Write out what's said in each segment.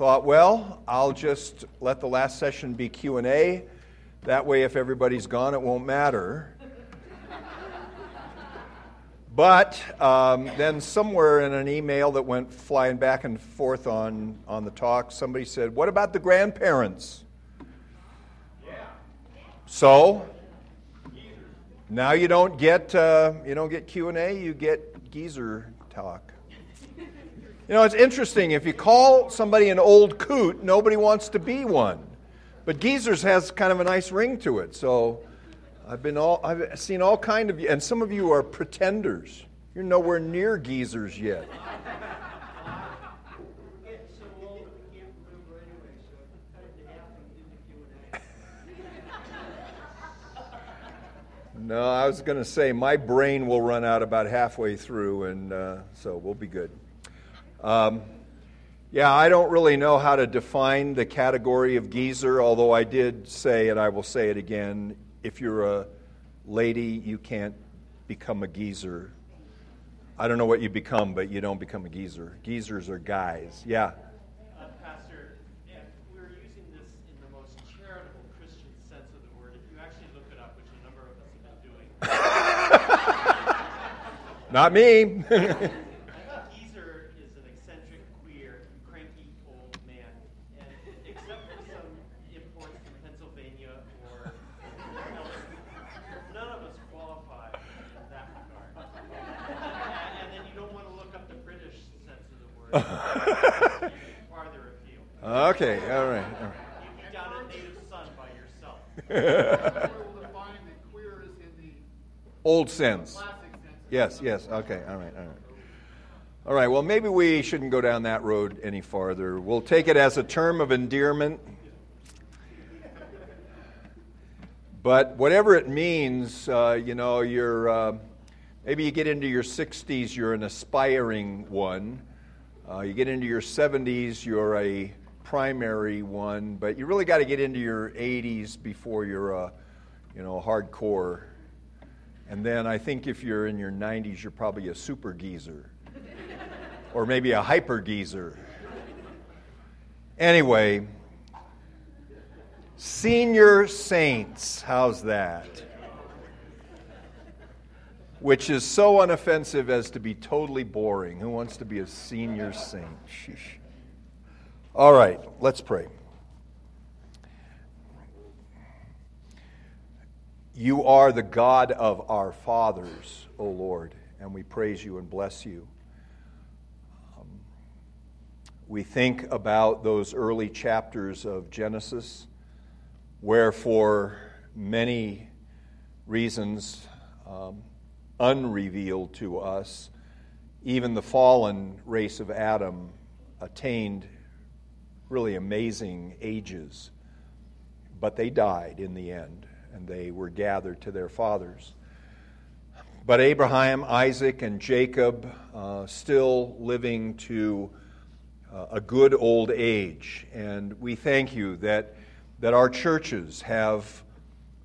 thought, well, I'll just let the last session be Q&A. That way, if everybody's gone, it won't matter. But then somewhere in an email that went flying back and forth on the talk, somebody said, what about the grandparents? Yeah. So now you don't get Q&A, you get geezer talk. You know, it's interesting. If you call somebody an old coot, nobody wants to be one. But geezers has kind of a nice ring to it. So I've seen all kind of you, and some of you are pretenders. You're nowhere near geezers yet. No, I was going to say my brain will run out about halfway through, and so we'll be good. I don't really know how to define the category of geezer, although I did say, and I will say it again, if you're a lady, you can't become a geezer. I don't know what you become, but you don't become a geezer. Geezers are guys. Yeah. Pastor, if we're using this in the most charitable Christian sense of the word, if you actually look it up, which a number of us have been doing. Not me. Okay, all right. You can down a native son by yourself. We'll define that queer is in the old sense. Classic sense. Yes, okay, all right. All right, well, maybe we shouldn't go down that road any farther. We'll take it as a term of endearment. But whatever it means, you're maybe you get into your 60s, you're an aspiring one. You get into your 70s, you're a primary one, but you really got to get into your 80s before you're hardcore. And then I think if you're in your 90s, you're probably a super geezer, or maybe a hyper geezer. Anyway, senior saints, how's that? Which is so unoffensive as to be totally boring. Who wants to be a senior saint? Sheesh. All right, let's pray. You are the God of our fathers, O Lord, and we praise you and bless you. We think about those early chapters of Genesis, where for many reasons, unrevealed to us, even the fallen race of Adam attained really amazing ages, but they died in the end, and they were gathered to their fathers. But Abraham, Isaac, and Jacob still living to a good old age, and we thank you that our churches have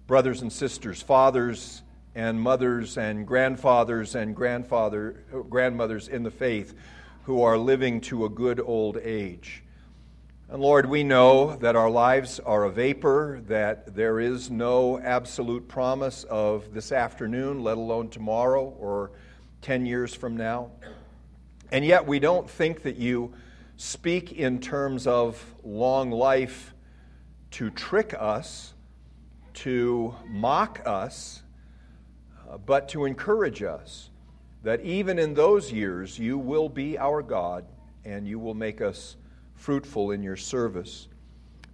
brothers and sisters, fathers and mothers and grandfathers and grandmothers in the faith who are living to a good old age. And Lord, we know that our lives are a vapor, that there is no absolute promise of this afternoon, let alone tomorrow or 10 years from now. And yet we don't think that you speak in terms of long life to trick us, to mock us, but to encourage us that even in those years you will be our God and you will make us fruitful in your service.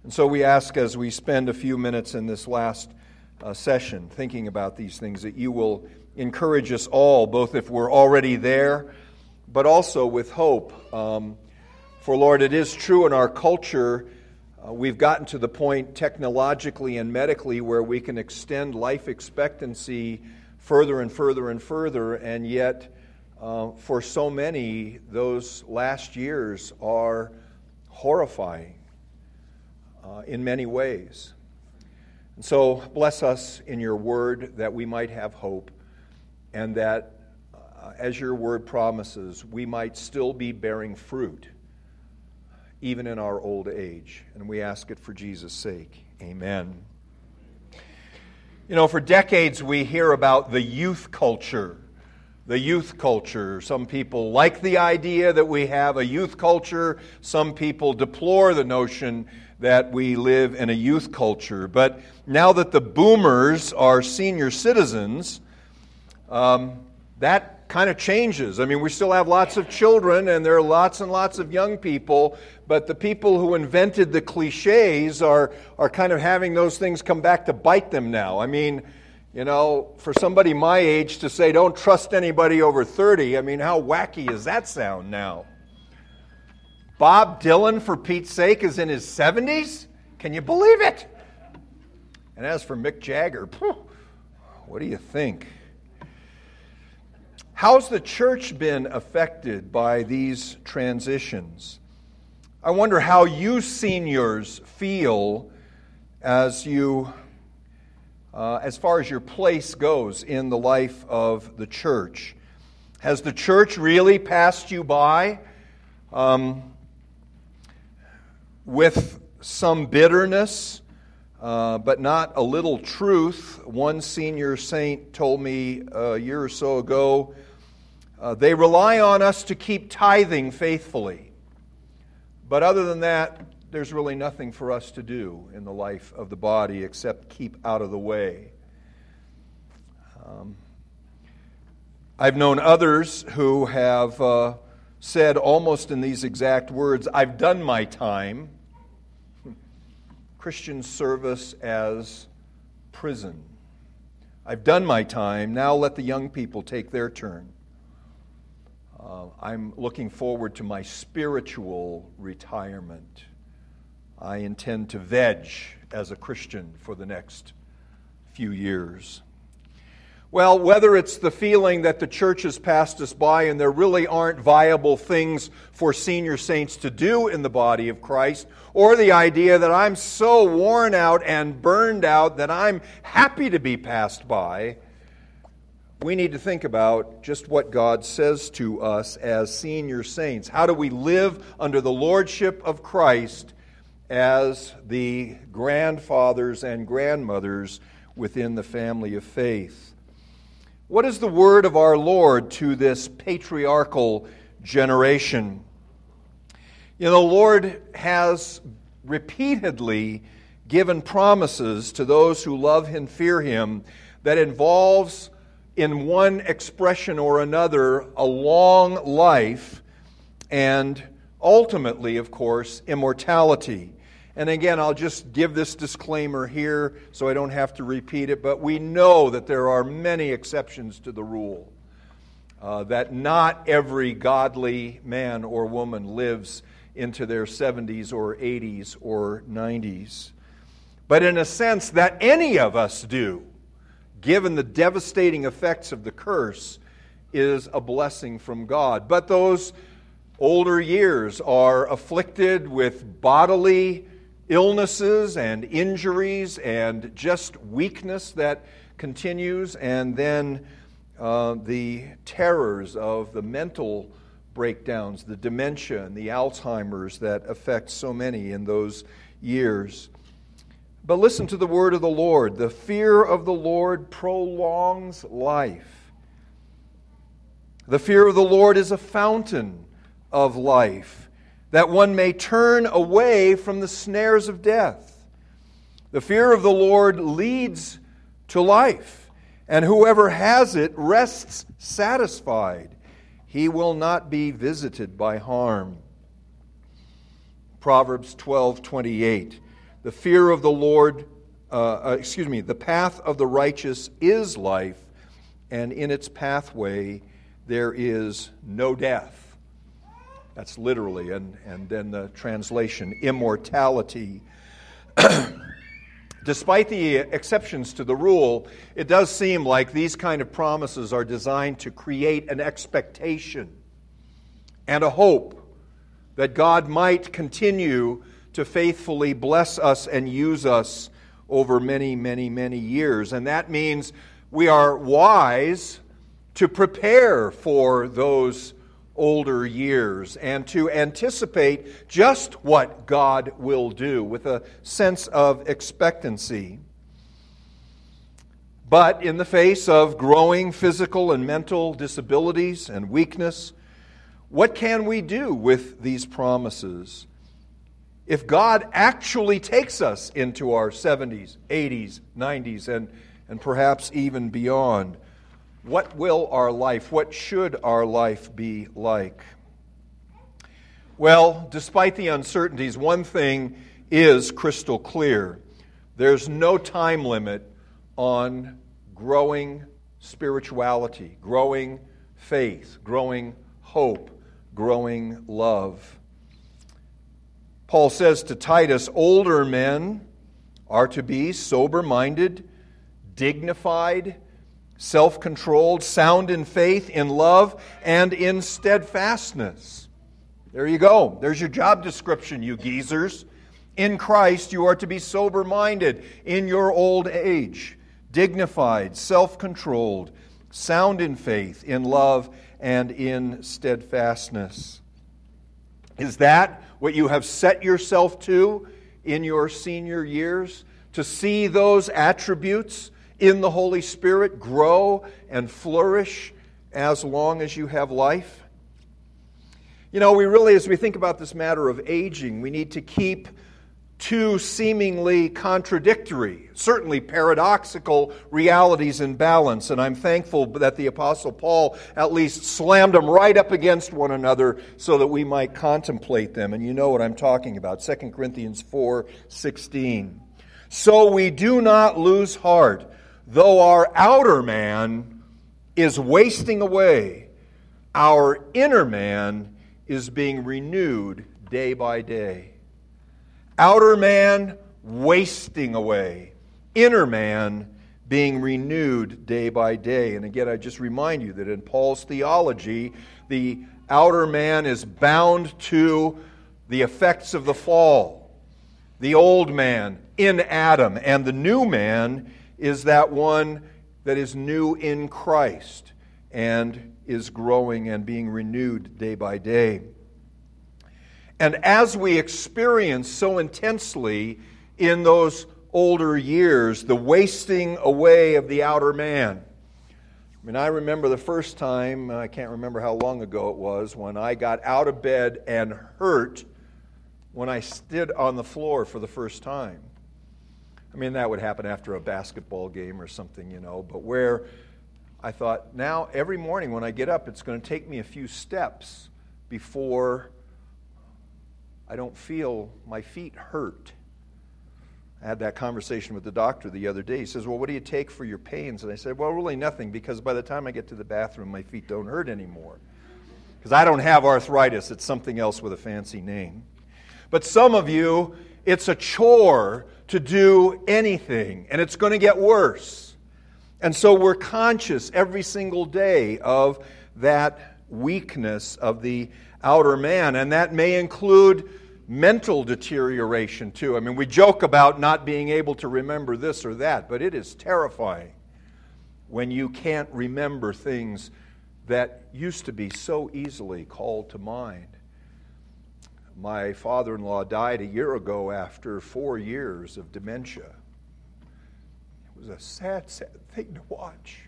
And so we ask, as we spend a few minutes in this last session thinking about these things, that you will encourage us all, both if we're already there, but also with hope. For Lord, it is true in our culture, we've gotten to the point technologically and medically where we can extend life expectancy further and further and further, and yet for so many, those last years are horrifying in many ways. And so bless us in your word that we might have hope, and that as your word promises, we might still be bearing fruit even in our old age. And we ask it for Jesus' sake. Amen. You know, for decades we hear about the youth culture. The youth culture. Some people like the idea that we have a youth culture. Some people deplore the notion that we live in a youth culture. But now that the boomers are senior citizens, that kind of changes. I mean, we still have lots of children and there are lots and lots of young people, but the people who invented the cliches are kind of having those things come back to bite them now. I mean, you know, for somebody my age to say, don't trust anybody over 30, I mean, how wacky does that sound now? Bob Dylan, for Pete's sake, is in his 70s? Can you believe it? And as for Mick Jagger, what do you think? How's the church been affected by these transitions? I wonder how you seniors feel as you... as far as your place goes in the life of the church. Has the church really passed you by with some bitterness, but not a little truth? One senior saint told me a year or so ago, they rely on us to keep tithing faithfully. But other than that, there's really nothing for us to do in the life of the body except keep out of the way. I've known others who have said almost in these exact words, I've done my time. Christian service as prison. I've done my time. Now let the young people take their turn. I'm looking forward to my spiritual retirement. I intend to veg as a Christian for the next few years. Well, whether it's the feeling that the church has passed us by and there really aren't viable things for senior saints to do in the body of Christ, or the idea that I'm so worn out and burned out that I'm happy to be passed by, we need to think about just what God says to us as senior saints. How do we live under the lordship of Christ as the grandfathers and grandmothers within the family of faith? What is the word of our Lord to this patriarchal generation? You know, the Lord has repeatedly given promises to those who love Him, fear Him, that involves in one expression or another a long life and ultimately, of course, immortality. And again, I'll just give this disclaimer here so I don't have to repeat it, but we know that there are many exceptions to the rule, that not every godly man or woman lives into their 70s or 80s or 90s. But in a sense that any of us do, given the devastating effects of the curse, is a blessing from God. But those older years are afflicted with bodily illnesses and injuries and just weakness that continues, and then the terrors of the mental breakdowns, the dementia and the Alzheimer's that affect so many in those years. But listen to the word of the Lord. The fear of the Lord prolongs life. The fear of the Lord is a fountain of life, that one may turn away from the snares of death. The fear of the Lord leads to life, and whoever has it rests satisfied. He will not be visited by harm. Proverbs 12:28. The fear of the Lord, the path of the righteous is life, and in its pathway there is no death. That's literally, and then the translation, immortality. Despite the exceptions to the rule, it does seem like these kind of promises are designed to create an expectation and a hope that God might continue to faithfully bless us and use us over many, many, many years. And that means we are wise to prepare for those older years and to anticipate just what God will do with a sense of expectancy. But in the face of growing physical and mental disabilities and weakness, what can we do with these promises? If God actually takes us into our 70s, 80s, 90s, and perhaps even beyond, what will our life, what should our life be like? Well, despite the uncertainties, one thing is crystal clear. There's no time limit on growing spirituality, growing faith, growing hope, growing love. Paul says to Titus, older men are to be sober-minded, dignified, self-controlled, sound in faith, in love, and in steadfastness. There you go. There's your job description, you geezers. In Christ, you are to be sober-minded in your old age, dignified, self-controlled, sound in faith, in love, and in steadfastness. Is that what you have set yourself to in your senior years? To see those attributes in the Holy Spirit grow and flourish as long as you have life? You know, we really, as we think about this matter of aging, we need to keep two seemingly contradictory, certainly paradoxical realities in balance. And I'm thankful that the Apostle Paul at least slammed them right up against one another so that we might contemplate them. And you know what I'm talking about, 2 Corinthians 4:16. So we do not lose heart, though our outer man is wasting away, our inner man is being renewed day by day. Outer man wasting away, inner man being renewed day by day. And again, I just remind you that in Paul's theology, the outer man is bound to the effects of the fall. The old man in Adam, and the new man is that one that is new in Christ and is growing and being renewed day by day. And as we experience so intensely in those older years, the wasting away of the outer man. I mean, I remember the first time, I can't remember how long ago it was, when I got out of bed and hurt when I stood on the floor for the first time. I mean, that would happen after a basketball game or something, you know, but where I thought, now every morning when I get up, it's going to take me a few steps before I don't feel my feet hurt. I had that conversation with the doctor the other day. He says, well, what do you take for your pains? And I said, well, really nothing, because by the time I get to the bathroom, my feet don't hurt anymore. Because I don't have arthritis. It's something else with a fancy name. But some of you, it's a chore to do anything, and it's going to get worse. And so we're conscious every single day of that weakness of the outer man, and that may include mental deterioration too. I mean, we joke about not being able to remember this or that, but it is terrifying when you can't remember things that used to be so easily called to mind. My father-in-law died a year ago after 4 years of dementia. It was a sad, sad thing to watch.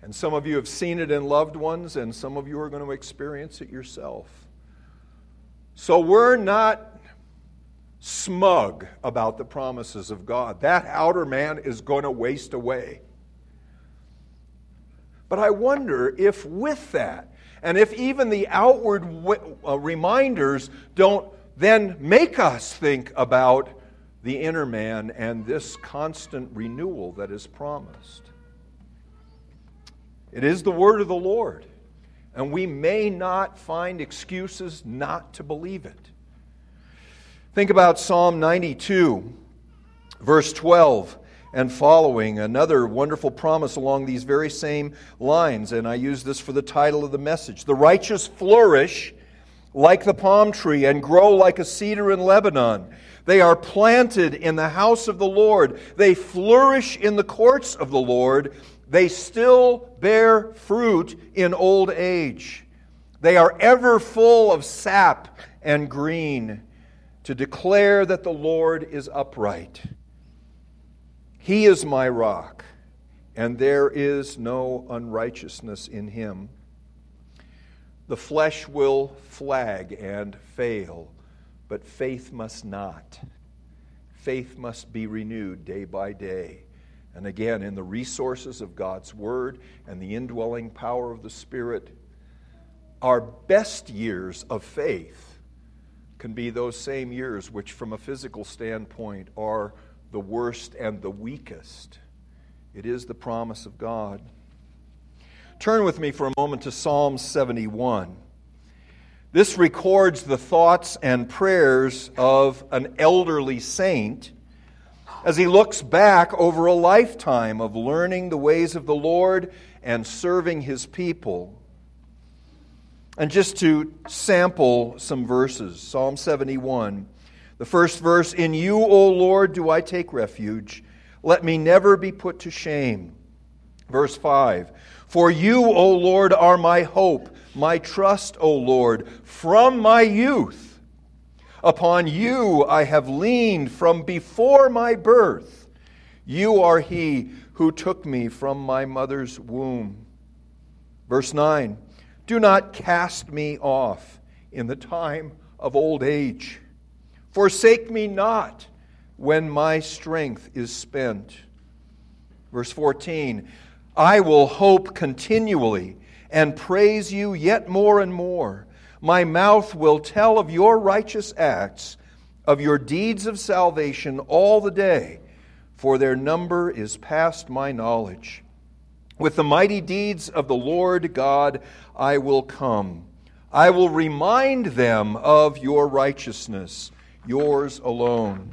And some of you have seen it in loved ones, and some of you are going to experience it yourself. So we're not smug about the promises of God. That outer man is going to waste away. But I wonder if with that, and if even the outward reminders don't then make us think about the inner man and this constant renewal that is promised. It is the word of the Lord, and we may not find excuses not to believe it. Think about Psalm 92, verse 12 and following, another wonderful promise along these very same lines, and I use this for the title of the message. The righteous flourish like the palm tree and grow like a cedar in Lebanon. They are planted in the house of the Lord. They flourish in the courts of the Lord. They still bear fruit in old age. They are ever full of sap and green to declare that the Lord is upright. He is my rock, and there is no unrighteousness in him. The flesh will flag and fail, but faith must not. Faith must be renewed day by day. And again, in the resources of God's Word and the indwelling power of the Spirit, our best years of faith can be those same years which, from a physical standpoint, are the worst and the weakest. It is the promise of God. Turn with me for a moment to Psalm 71. This records the thoughts and prayers of an elderly saint as he looks back over a lifetime of learning the ways of the Lord and serving his people. And just to sample some verses, Psalm 71, the first verse, "In you, O Lord, do I take refuge. Let me never be put to shame." Verse 5, "For you, O Lord, are my hope, my trust, O Lord, from my youth. Upon you I have leaned from before my birth. You are he who took me from my mother's womb." Verse 9, "Do not cast me off in the time of old age. Forsake me not when my strength is spent." Verse 14, "I will hope continually and praise you yet more and more. My mouth will tell of your righteous acts, of your deeds of salvation all the day, for their number is past my knowledge. With the mighty deeds of the Lord God I will come. I will remind them of your righteousness, yours alone.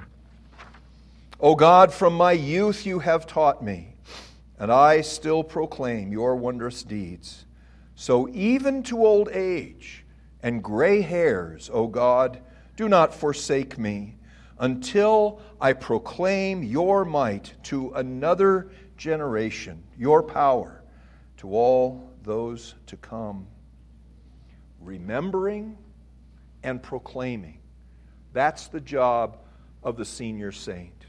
O God, from my youth you have taught me, and I still proclaim your wondrous deeds. So even to old age and gray hairs, O God, do not forsake me until I proclaim your might to another generation, your power to all those to come." Remembering and proclaiming. That's the job of the senior saint.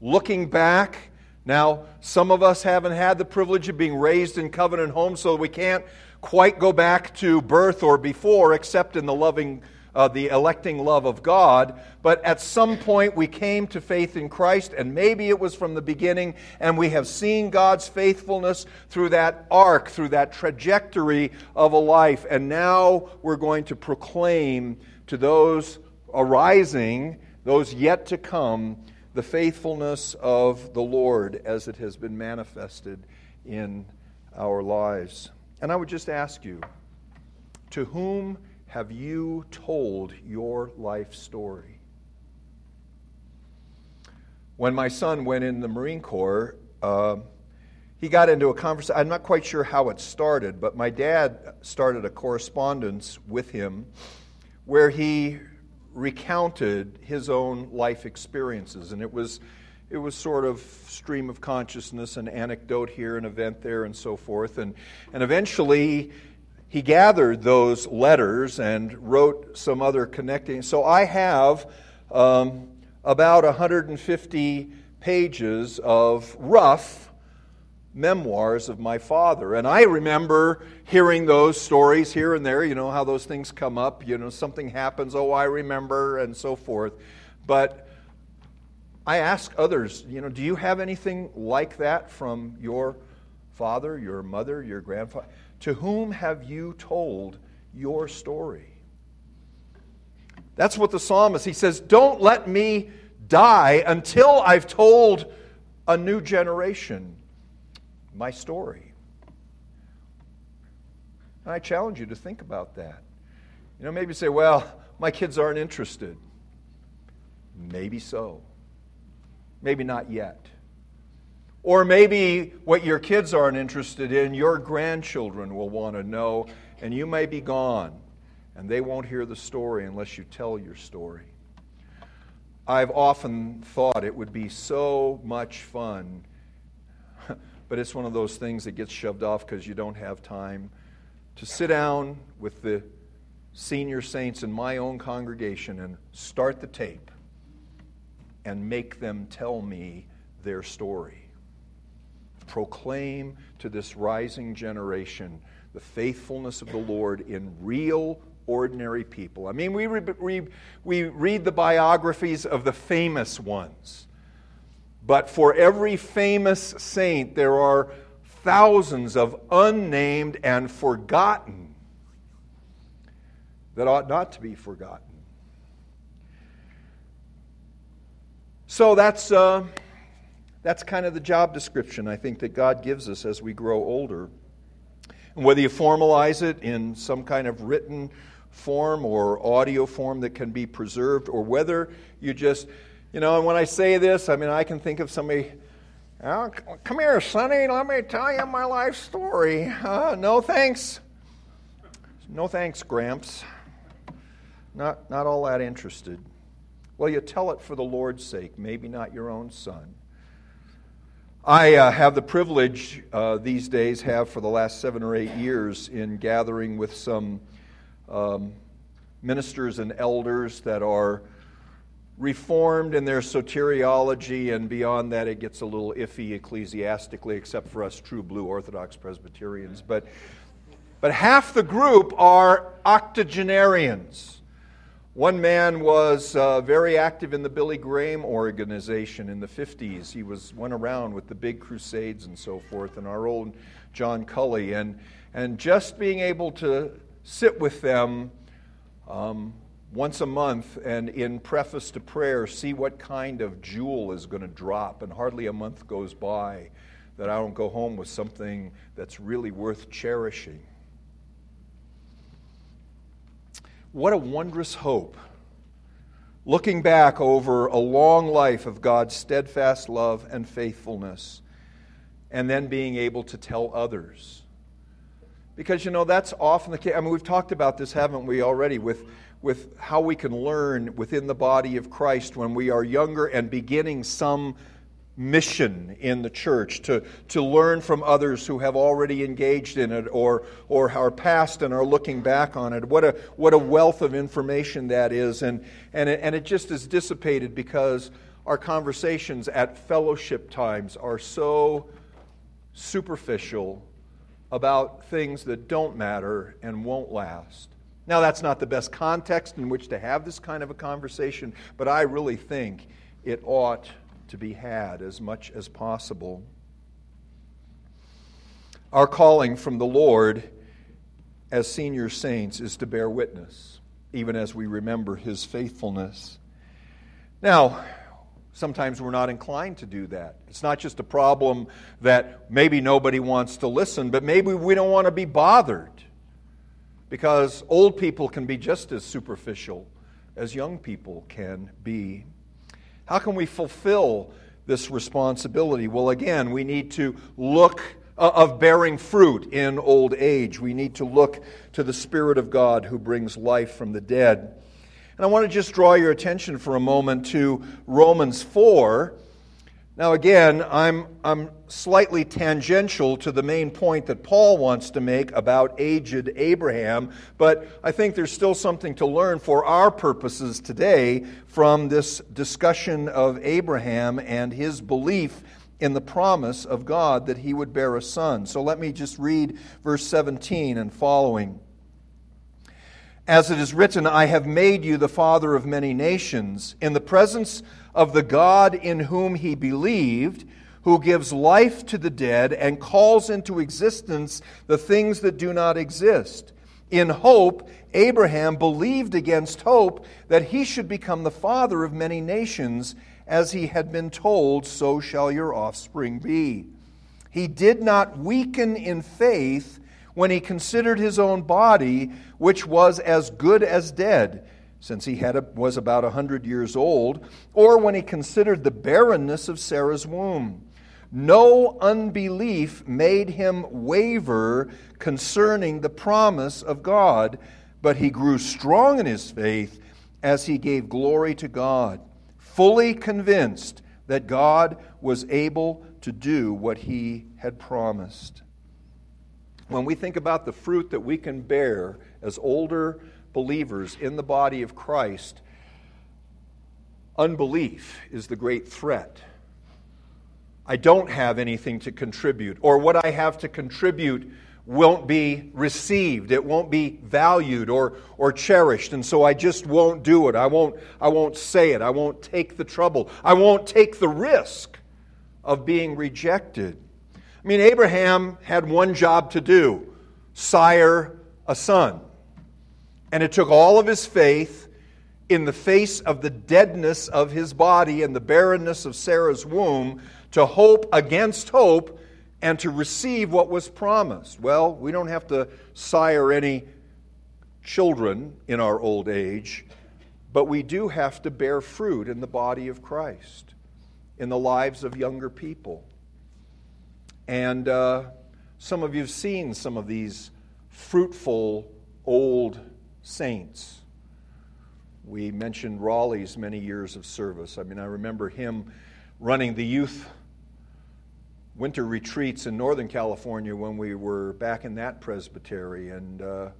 Looking back. Now, some of us haven't had the privilege of being raised in covenant homes, so we can't quite go back to birth or before, except in the electing love of God. But at some point, we came to faith in Christ, and maybe it was from the beginning, and we have seen God's faithfulness through that arc, through that trajectory of a life. And now we're going to proclaim to those arising, those yet to come, the faithfulness of the Lord as it has been manifested in our lives. And I would just ask you, to whom have you told your life story? When my son went in the Marine Corps, he got into a conversation. I'm not quite sure how it started, but my dad started a correspondence with him where he recounted his own life experiences, and it was sort of stream of consciousness, an anecdote here, an event there, and so forth. And eventually he gathered those letters and wrote some other connecting. So I have about 150 pages of rough memoirs of my father. And I remember hearing those stories here and there, you know, how those things come up, you know, something happens, oh, I remember, and so forth. But I ask others, you know, do you have anything like that from your father, your mother, your grandfather? To whom have you told your story? That's what the psalmist, he says, don't let me die until I've told a new generation my story. And I challenge you to think about that. You know, maybe you say, well, my kids aren't interested. Maybe so. Maybe not yet. Or maybe what your kids aren't interested in, your grandchildren will want to know, and you may be gone, and they won't hear the story unless you tell your story. I've often thought it would be so much fun, but it's one of those things that gets shoved off because you don't have time to sit down with the senior saints in my own congregation and start the tape and make them tell me their story. Proclaim to this rising generation the faithfulness of the Lord in real, ordinary people. I mean, we read the biographies of the famous ones, but for every famous saint, there are thousands of unnamed and forgotten that ought not to be forgotten. So that's kind of the job description, I think, that God gives us as we grow older. And whether you formalize it in some kind of written form or audio form that can be preserved, or whether you just, and when I say this, I mean, I can think of somebody, oh, come here, Sonny, let me tell you my life story. No thanks. No thanks, Gramps. Not all that interested. Well, you tell it for the Lord's sake, maybe not your own son. I have the privilege these days, have for the last 7 or 8 years, in gathering with some ministers and elders that are reformed in their soteriology, and beyond that it gets a little iffy ecclesiastically, except for us true blue Orthodox Presbyterians. But half the group are octogenarians. One man was very active in the Billy Graham organization in the 50s. He went around with the big crusades and so forth, and our old John Culley. And just being able to sit with them once a month and in preface to prayer, see what kind of jewel is going to drop. And hardly a month goes by that I don't go home with something that's really worth cherishing. What a wondrous hope, looking back over a long life of God's steadfast love and faithfulness, and then being able to tell others. Because, that's often the case. I mean, we've talked about this, haven't we, already, with how we can learn within the body of Christ when we are younger and beginning some mission in the church, to learn from others who have already engaged in it or are past and are looking back on it. What a wealth of information that is, and it just is dissipated because our conversations at fellowship times are so superficial about things that don't matter and won't last. Now, that's not the best context in which to have this kind of a conversation, but I really think it ought to be had as much as possible. Our calling from the Lord as senior saints is to bear witness, even as we remember His faithfulness. Now, sometimes we're not inclined to do that. It's not just a problem that maybe nobody wants to listen, but maybe we don't want to be bothered, because old people can be just as superficial as young people can be. How can we fulfill this responsibility? Well, again, we need to look of bearing fruit in old age. We need to look to the Spirit of God who brings life from the dead. And I want to just draw your attention for a moment to Romans 4. Now, again, I'm slightly tangential to the main point that Paul wants to make about aged Abraham, but I think there's still something to learn for our purposes today from this discussion of Abraham and his belief in the promise of God that he would bear a son. So let me just read verse 17 and following. As it is written, I have made you the father of many nations, in the presence of the God in whom he believed, who gives life to the dead and calls into existence the things that do not exist. In hope, Abraham believed against hope that he should become the father of many nations, as he had been told, so shall your offspring be. He did not weaken in faith when he considered his own body, which was as good as dead, since he was about 100 years old, or when he considered the barrenness of Sarah's womb. No unbelief made him waver concerning the promise of God, but he grew strong in his faith as he gave glory to God, fully convinced that God was able to do what he had promised. when we think about the fruit that we can bear as older believers in the body of Christ, unbelief is the great threat. I don't have anything to contribute, or what I have to contribute won't be received, it won't be valued or cherished, and so I just won't do it. I won't say it. I won't take the trouble. I won't take the risk of being rejected. I mean, Abraham had one job to do, sire a son. And it took all of his faith in the face of the deadness of his body and the barrenness of Sarah's womb to hope against hope and to receive what was promised. Well, we don't have to sire any children in our old age, but we do have to bear fruit in the body of Christ, in the lives of younger people. And some of you have seen some of these fruitful old saints. We mentioned Raleigh's many years of service. I mean, I remember him running the youth winter retreats in Northern California when we were back in that presbytery, and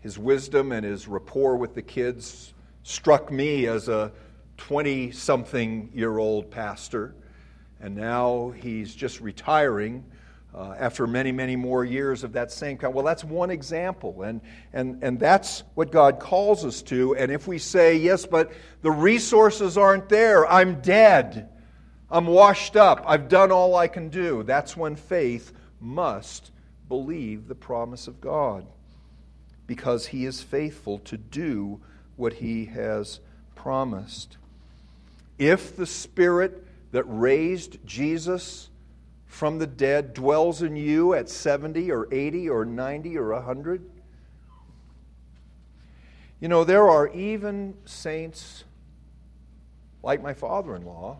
his wisdom and his rapport with the kids struck me as a 20-something-year-old pastor, and now he's just retiring after many, many more years of that same kind. Well, that's one example, and that's what God calls us to, and if we say, yes, but the resources aren't there, I'm dead, I'm washed up, I've done all I can do, that's when faith must believe the promise of God, because He is faithful to do what He has promised. If the Spirit that raised Jesus from the dead dwells in you at 70 or 80 or 90 or 100, you know, there are even saints like my father-in-law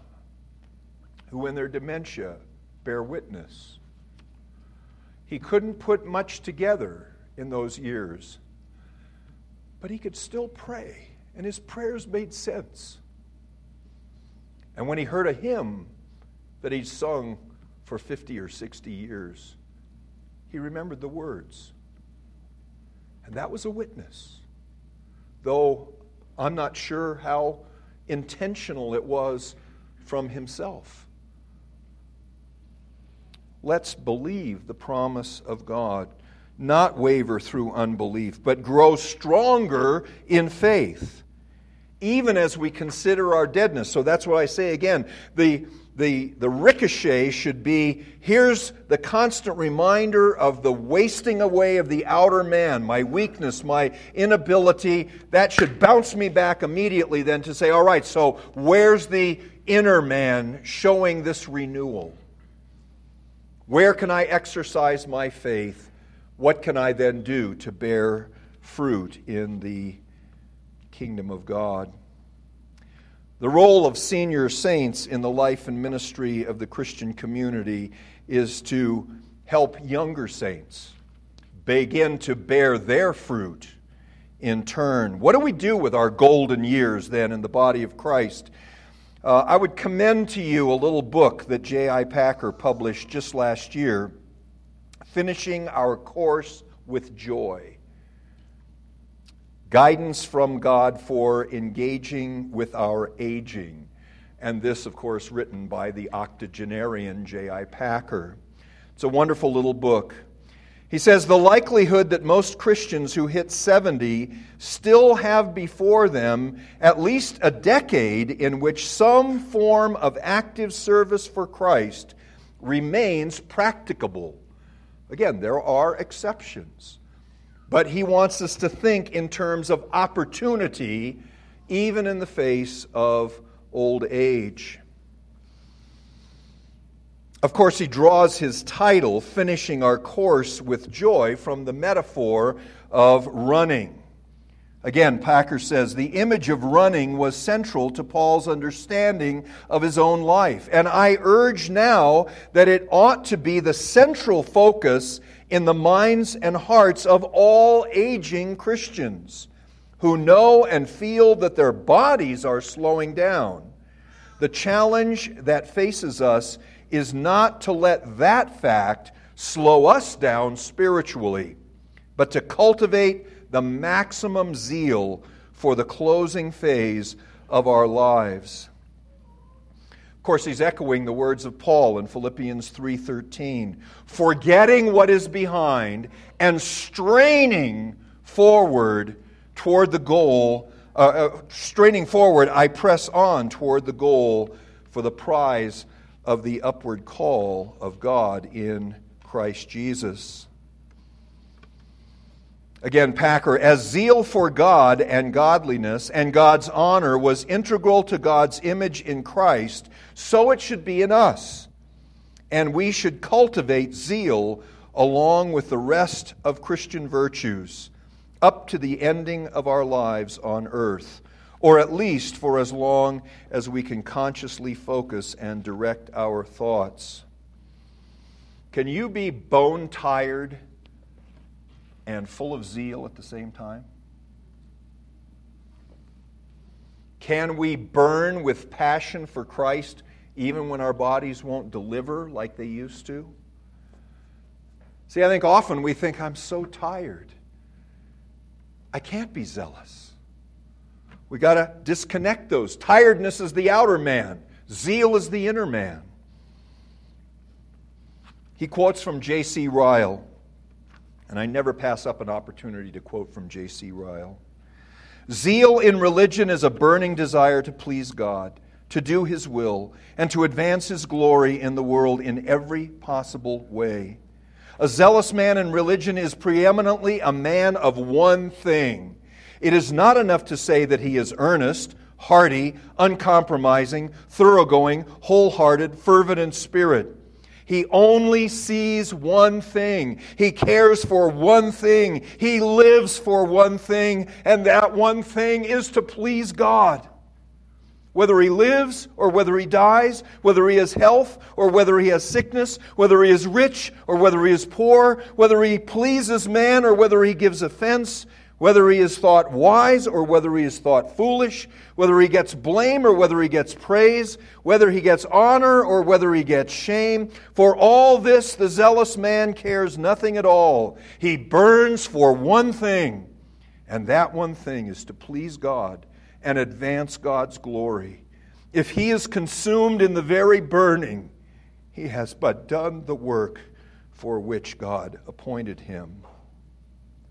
who in their dementia bear witness. He couldn't put much together in those years, but he could still pray, and his prayers made sense. And when he heard a hymn that he'd sung for 50 or 60 years, he remembered the words. And that was a witness, though I'm not sure how intentional it was from himself. Let's believe the promise of God, not waver through unbelief, but grow stronger in faith, even as we consider our deadness. So that's what I say again. The ricochet should be, here's the constant reminder of the wasting away of the outer man, my weakness, my inability. That should bounce me back immediately then to say, all right, so where's the inner man showing this renewal? Where can I exercise my faith? What can I then do to bear fruit in the kingdom of God? The role of senior saints in the life and ministry of the Christian community is to help younger saints begin to bear their fruit in turn. What do we do with our golden years then in the body of Christ? I would commend to you a little book that J.I. Packer published just last year, Finishing Our Course with Joy, Guidance from God for Engaging with Our Aging. And this, of course, written by the octogenarian J.I. Packer. It's a wonderful little book. He says, the likelihood that most Christians who hit 70 still have before them at least a decade in which some form of active service for Christ remains practicable. Again, there are exceptions, but he wants us to think in terms of opportunity, even in the face of old age. Of course, he draws his title, Finishing Our Course with Joy, from the metaphor of running. Again, Packer says, the image of running was central to Paul's understanding of his own life, and I urge now that it ought to be the central focus in the minds and hearts of all aging Christians who know and feel that their bodies are slowing down. The challenge that faces us is not to let that fact slow us down spiritually, but to cultivate the maximum zeal for the closing phase of our lives. Of course, he's echoing the words of Paul in Philippians 3:13, forgetting what is behind and straining forward toward the goal, I press on toward the goal for the prize of the upward call of God in Christ Jesus. Again, Packer, as zeal for God and godliness and God's honor was integral to God's image in Christ, so it should be in us, and we should cultivate zeal along with the rest of Christian virtues up to the ending of our lives on earth, or at least for as long as we can consciously focus and direct our thoughts. Can you be bone-tired and full of zeal at the same time? Can we burn with passion for Christ even when our bodies won't deliver like they used to? See, I think often we think, I'm so tired, I can't be zealous. We got to disconnect those. Tiredness is the outer man. Zeal is the inner man. He quotes from J.C. Ryle. And I never pass up an opportunity to quote from J.C. Ryle. Zeal in religion is a burning desire to please God, to do His will, and to advance His glory in the world in every possible way. A zealous man in religion is preeminently a man of one thing. It is not enough to say that he is earnest, hearty, uncompromising, thoroughgoing, wholehearted, fervent in spirit. He only sees one thing. He cares for one thing. He lives for one thing. And that one thing is to please God. Whether he lives or whether he dies, whether he has health or whether he has sickness, whether he is rich or whether he is poor, whether he pleases man or whether he gives offense, whether he is thought wise or whether he is thought foolish, whether he gets blame or whether he gets praise, whether he gets honor or whether he gets shame, for all this the zealous man cares nothing at all. He burns for one thing, and that one thing is to please God and advance God's glory. If he is consumed in the very burning, he has but done the work for which God appointed him.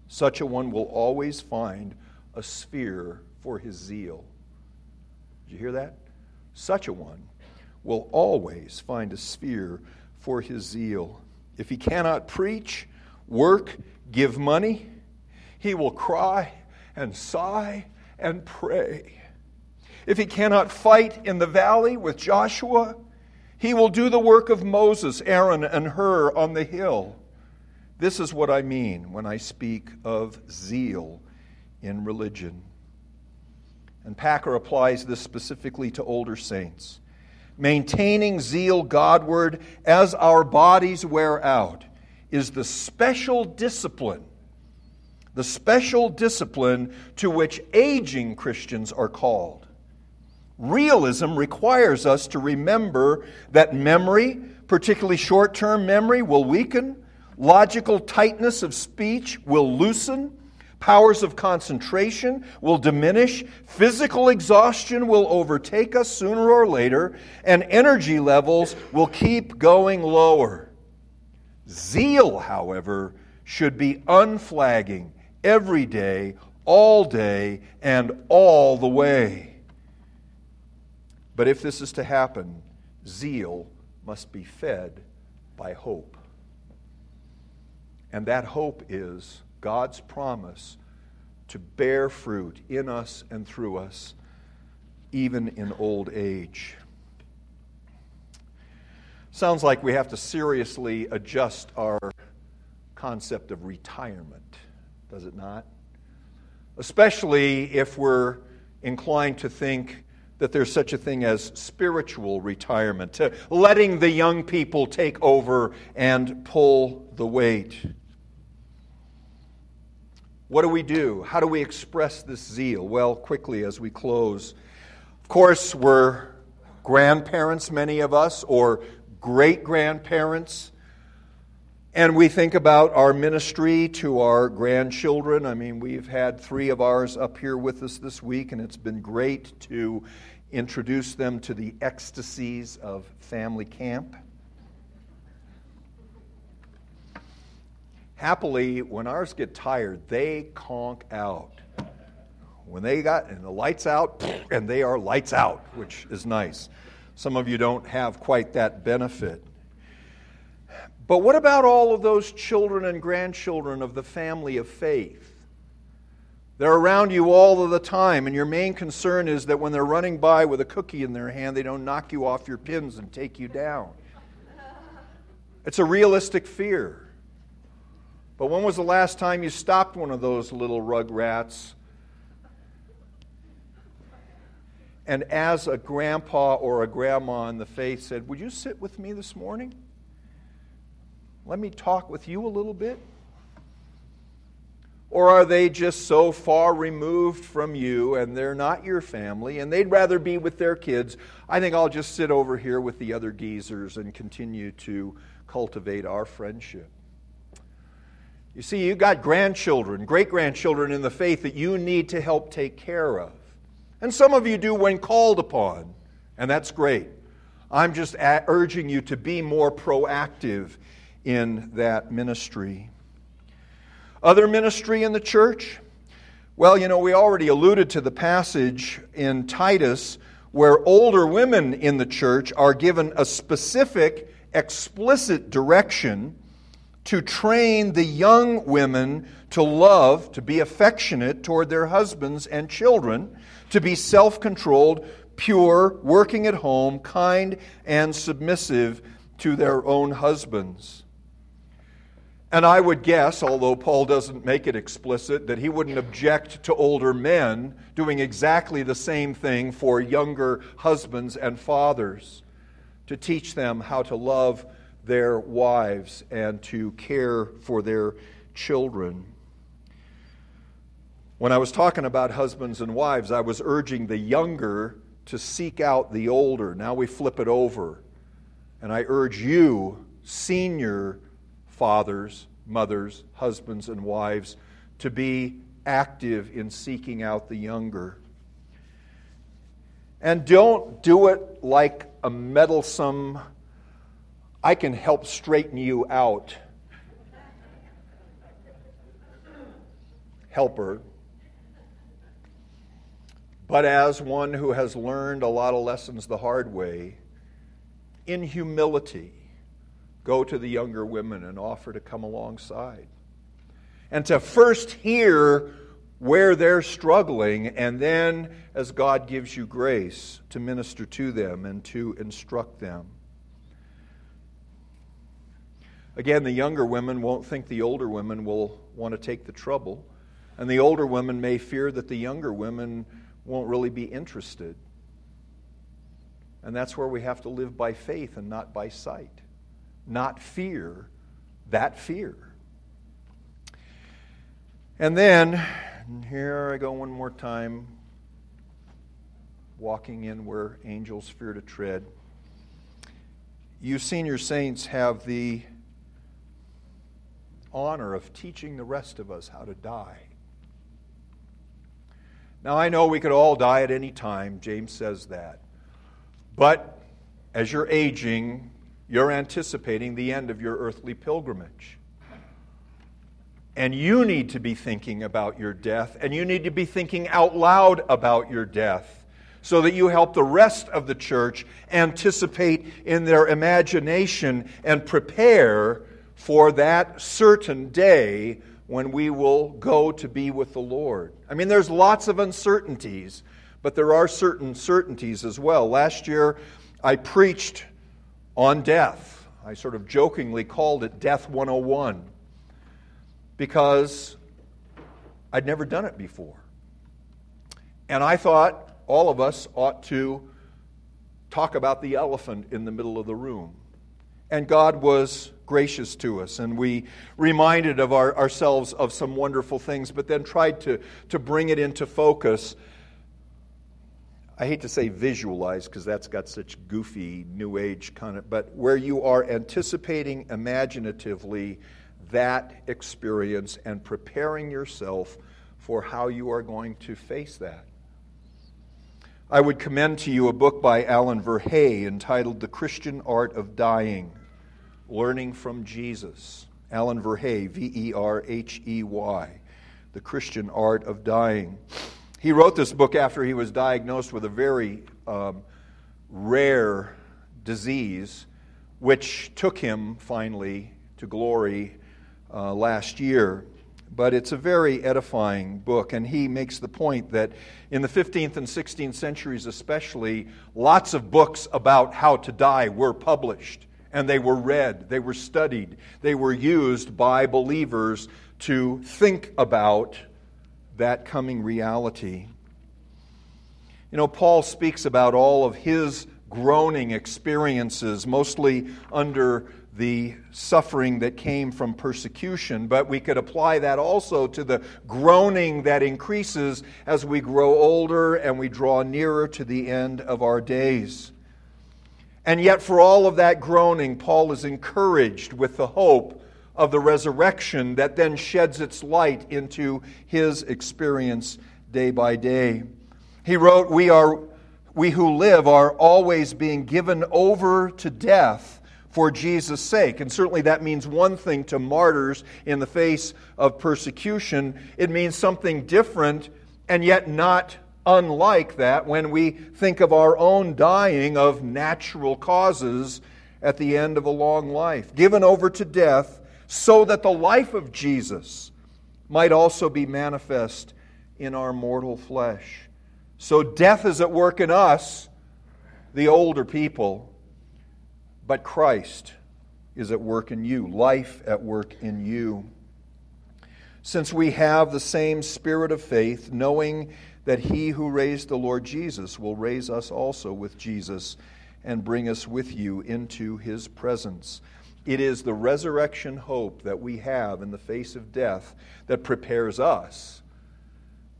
Such a one will always find a sphere for his zeal. Did you hear that? Such a one will always find a sphere for his zeal. If he cannot preach, work, give money, he will cry and sigh and pray. If he cannot fight in the valley with Joshua, he will do the work of Moses, Aaron, and Hur on the hill. This is what I mean when I speak of zeal in religion. And Packer applies this specifically to older saints. Maintaining zeal Godward as our bodies wear out is the special discipline to which aging Christians are called. Realism requires us to remember that memory, particularly short-term memory, will weaken. Logical tightness of speech will loosen. Powers of concentration will diminish. Physical exhaustion will overtake us sooner or later, and energy levels will keep going lower. Zeal, however, should be unflagging every day, all day, and all the way. But if this is to happen, zeal must be fed by hope. And that hope is God's promise to bear fruit in us and through us, even in old age. Sounds like we have to seriously adjust our concept of retirement, does it not? Especially if we're inclined to think that there's such a thing as spiritual retirement, to letting the young people take over and pull the weight. What do we do? How do we express this zeal? Well, quickly as we close, of course, we're grandparents, many of us, or great-grandparents, And we think about our ministry to our grandchildren. I mean, we've had three of ours up here with us this week, and it's been great to introduce them to the ecstasies of family camp. Happily, when ours get tired, they conk out. When they got, and the lights out, and they are lights out, which is nice. Some of you don't have quite that benefit. But what about all of those children and grandchildren of the family of faith? They're around you all of the time, and your main concern is that when they're running by with a cookie in their hand, they don't knock you off your pins and take you down. It's a realistic fear. But when was the last time you stopped one of those little rugrats? And as a grandpa or a grandma in the faith said, "Would you sit with me this morning? Let me talk with you a little bit?" Or are they just so far removed from you and they're not your family and they'd rather be with their kids? I think I'll just sit over here with the other geezers and continue to cultivate our friendship. You see, you've got grandchildren, great-grandchildren in the faith that you need to help take care of. And some of you do when called upon, and that's great. I'm just urging you to be more proactive in that ministry. Other ministry in the church? Well, you know, we already alluded to the passage in Titus where older women in the church are given a specific, explicit direction to train the young women to love, to be affectionate toward their husbands and children, to be self-controlled, pure, working at home, kind, and submissive to their own husbands. And I would guess, although Paul doesn't make it explicit, that he wouldn't object to older men doing exactly the same thing for younger husbands and fathers, to teach them how to love their wives and to care for their children. When I was talking about husbands and wives, I was urging the younger to seek out the older. Now we flip it over. And I urge you, senior fathers, mothers, husbands, and wives, to be active in seeking out the younger. And don't do it like a meddlesome, "I can help straighten you out" helper, but as one who has learned a lot of lessons the hard way, in humility, go to the younger women and offer to come alongside. And to first hear where they're struggling, and then, as God gives you grace, to minister to them and to instruct them. Again, the younger women won't think the older women will want to take the trouble, and the older women may fear that the younger women won't really be interested. And that's where we have to live by faith and not by sight. Not fear, that fear. And then, here I go one more time, walking in where angels fear to tread. You senior saints have the honor of teaching the rest of us how to die. Now, I know we could all die at any time. James says that. But as you're aging, you're anticipating the end of your earthly pilgrimage. And you need to be thinking about your death, and you need to be thinking out loud about your death, so that you help the rest of the church anticipate in their imagination and prepare for that certain day when we will go to be with the Lord. I mean, there's lots of uncertainties, but there are certain certainties as well. Last year, I preached on death. I sort of jokingly called it Death 101 because I'd never done it before. And I thought all of us ought to talk about the elephant in the middle of the room. And God was gracious to us, and we reminded of ourselves of some wonderful things, but then tried to bring it into focus. I hate to say visualize because that's got such goofy New Age kind of, but where you are anticipating imaginatively that experience and preparing yourself for how you are going to face that. I would commend to you a book by Alan Verhey entitled The Christian Art of Dying, Learning from Jesus. Alan Verhey, Verhey, The Christian Art of Dying. He wrote this book after he was diagnosed with a very rare disease, which took him finally to glory last year. But it's a very edifying book, and he makes the point that in the 15th and 16th centuries especially, lots of books about how to die were published, and they were read, they were studied, they were used by believers to think about that coming reality. You know, Paul speaks about all of his groaning experiences, mostly under the suffering that came from persecution, but we could apply that also to the groaning that increases as we grow older and we draw nearer to the end of our days. And yet for all of that groaning, Paul is encouraged with the hope of the resurrection that then sheds its light into his experience day by day. He wrote, "We who live are always being given over to death for Jesus' sake." And certainly that means one thing to martyrs in the face of persecution. It means something different and yet not unlike that when we think of our own dying of natural causes at the end of a long life. Given over to death so that the life of Jesus might also be manifest in our mortal flesh. So death is at work in us, the older people, but Christ is at work in you, life at work in you. Since we have the same spirit of faith, knowing that He who raised the Lord Jesus will raise us also with Jesus and bring us with you into His presence. It is the resurrection hope that we have in the face of death that prepares us,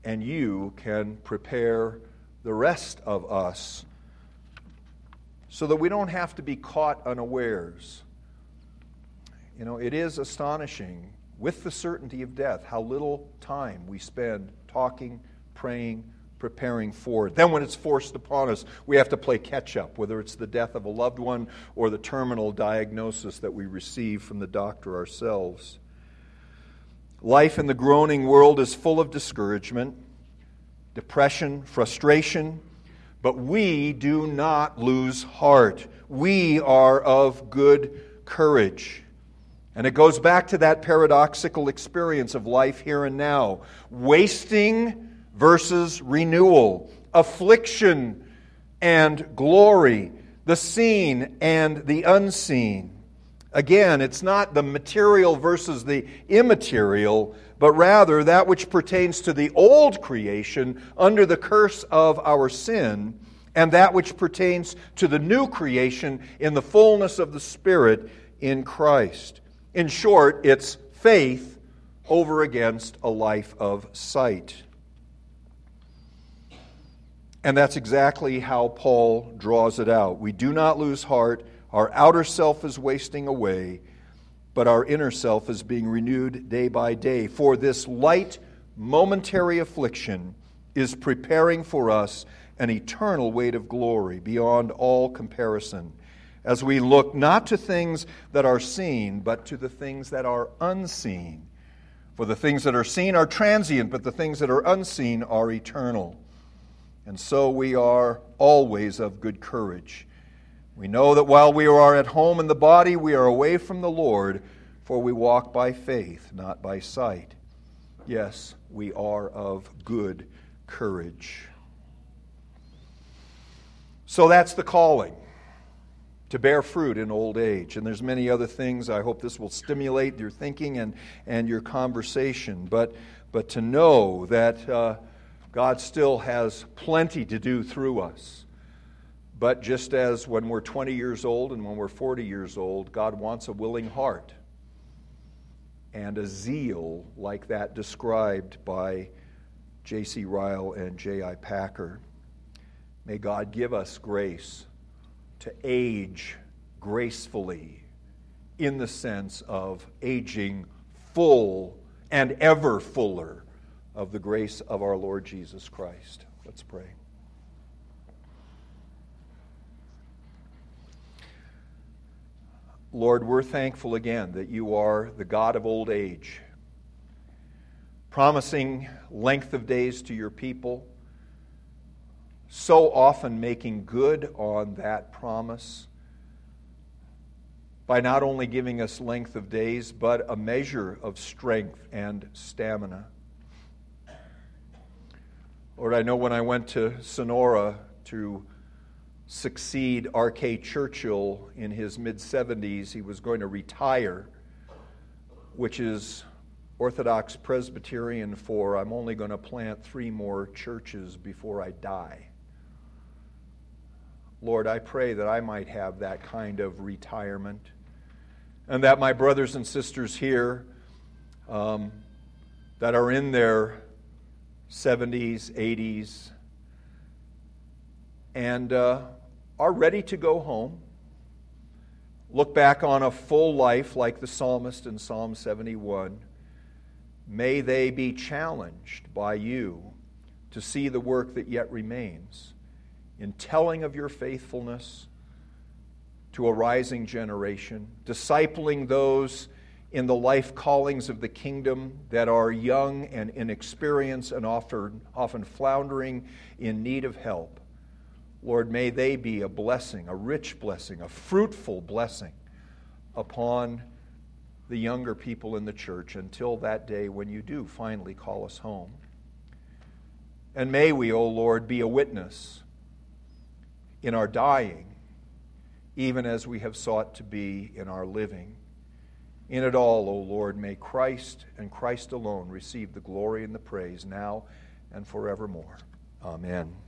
and you can prepare the rest of us so that we don't have to be caught unawares. You know, it is astonishing, with the certainty of death, how little time we spend talking, praying, preparing for it. Then when it's forced upon us, we have to play catch-up, whether it's the death of a loved one or the terminal diagnosis that we receive from the doctor ourselves. Life in the groaning world is full of discouragement, depression, frustration, but we do not lose heart. We are of good courage. And it goes back to that paradoxical experience of life here and now. Wasting versus renewal. Affliction and glory. The seen and the unseen. Again, it's not the material versus the immaterial, but rather that which pertains to the old creation under the curse of our sin, and that which pertains to the new creation in the fullness of the Spirit in Christ. In short, it's faith over against a life of sight. And that's exactly how Paul draws it out. We do not lose heart. Our outer self is wasting away, but our inner self is being renewed day by day. For this light, momentary affliction is preparing for us an eternal weight of glory beyond all comparison, as we look not to things that are seen, but to the things that are unseen. For the things that are seen are transient, but the things that are unseen are eternal. And so we are always of good courage. We know that while we are at home in the body, we are away from the Lord, for we walk by faith, not by sight. Yes, we are of good courage. So that's the calling, to bear fruit in old age. And there's many other things. I hope this will stimulate your thinking and your conversation. But to know that God still has plenty to do through us. But just as when we're 20 years old and when we're 40 years old, God wants a willing heart and a zeal like that described by J.C. Ryle and J.I. Packer. May God give us grace to age gracefully in the sense of aging full and ever fuller of the grace of our Lord Jesus Christ. Let's pray. Lord, we're thankful again that you are the God of old age, promising length of days to your people, so often making good on that promise by not only giving us length of days, but a measure of strength and stamina. Lord, I know when I went to Sonora to succeed R.K. Churchill in his mid-70s, he was going to retire, which is Orthodox Presbyterian for I'm only going to plant 3 more churches before I die. Lord, I pray that I might have that kind of retirement, and that my brothers and sisters here that are in their 70s, 80s, and are ready to go home, look back on a full life like the psalmist in Psalm 71. May they be challenged by you to see the work that yet remains in telling of your faithfulness to a rising generation, discipling those in the life callings of the kingdom that are young and inexperienced and often floundering in need of help. Lord, may they be a blessing, a rich blessing, a fruitful blessing upon the younger people in the church until that day when you do finally call us home. And may we, O Lord, be a witness in our dying, even as we have sought to be in our living. In it all, O Lord, may Christ and Christ alone receive the glory and the praise now and forevermore. Amen.